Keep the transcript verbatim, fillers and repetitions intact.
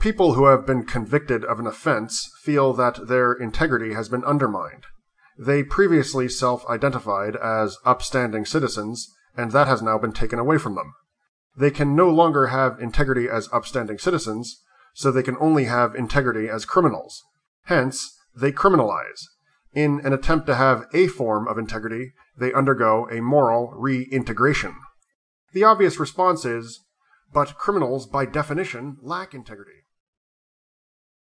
people who have been convicted of an offense feel that their integrity has been undermined. They previously self-identified as upstanding citizens, and that has now been taken away from them. They can no longer have integrity as upstanding citizens, so they can only have integrity as criminals. Hence, they criminalize. In an attempt to have a form of integrity, they undergo a moral reintegration. The obvious response is, but criminals by definition lack integrity.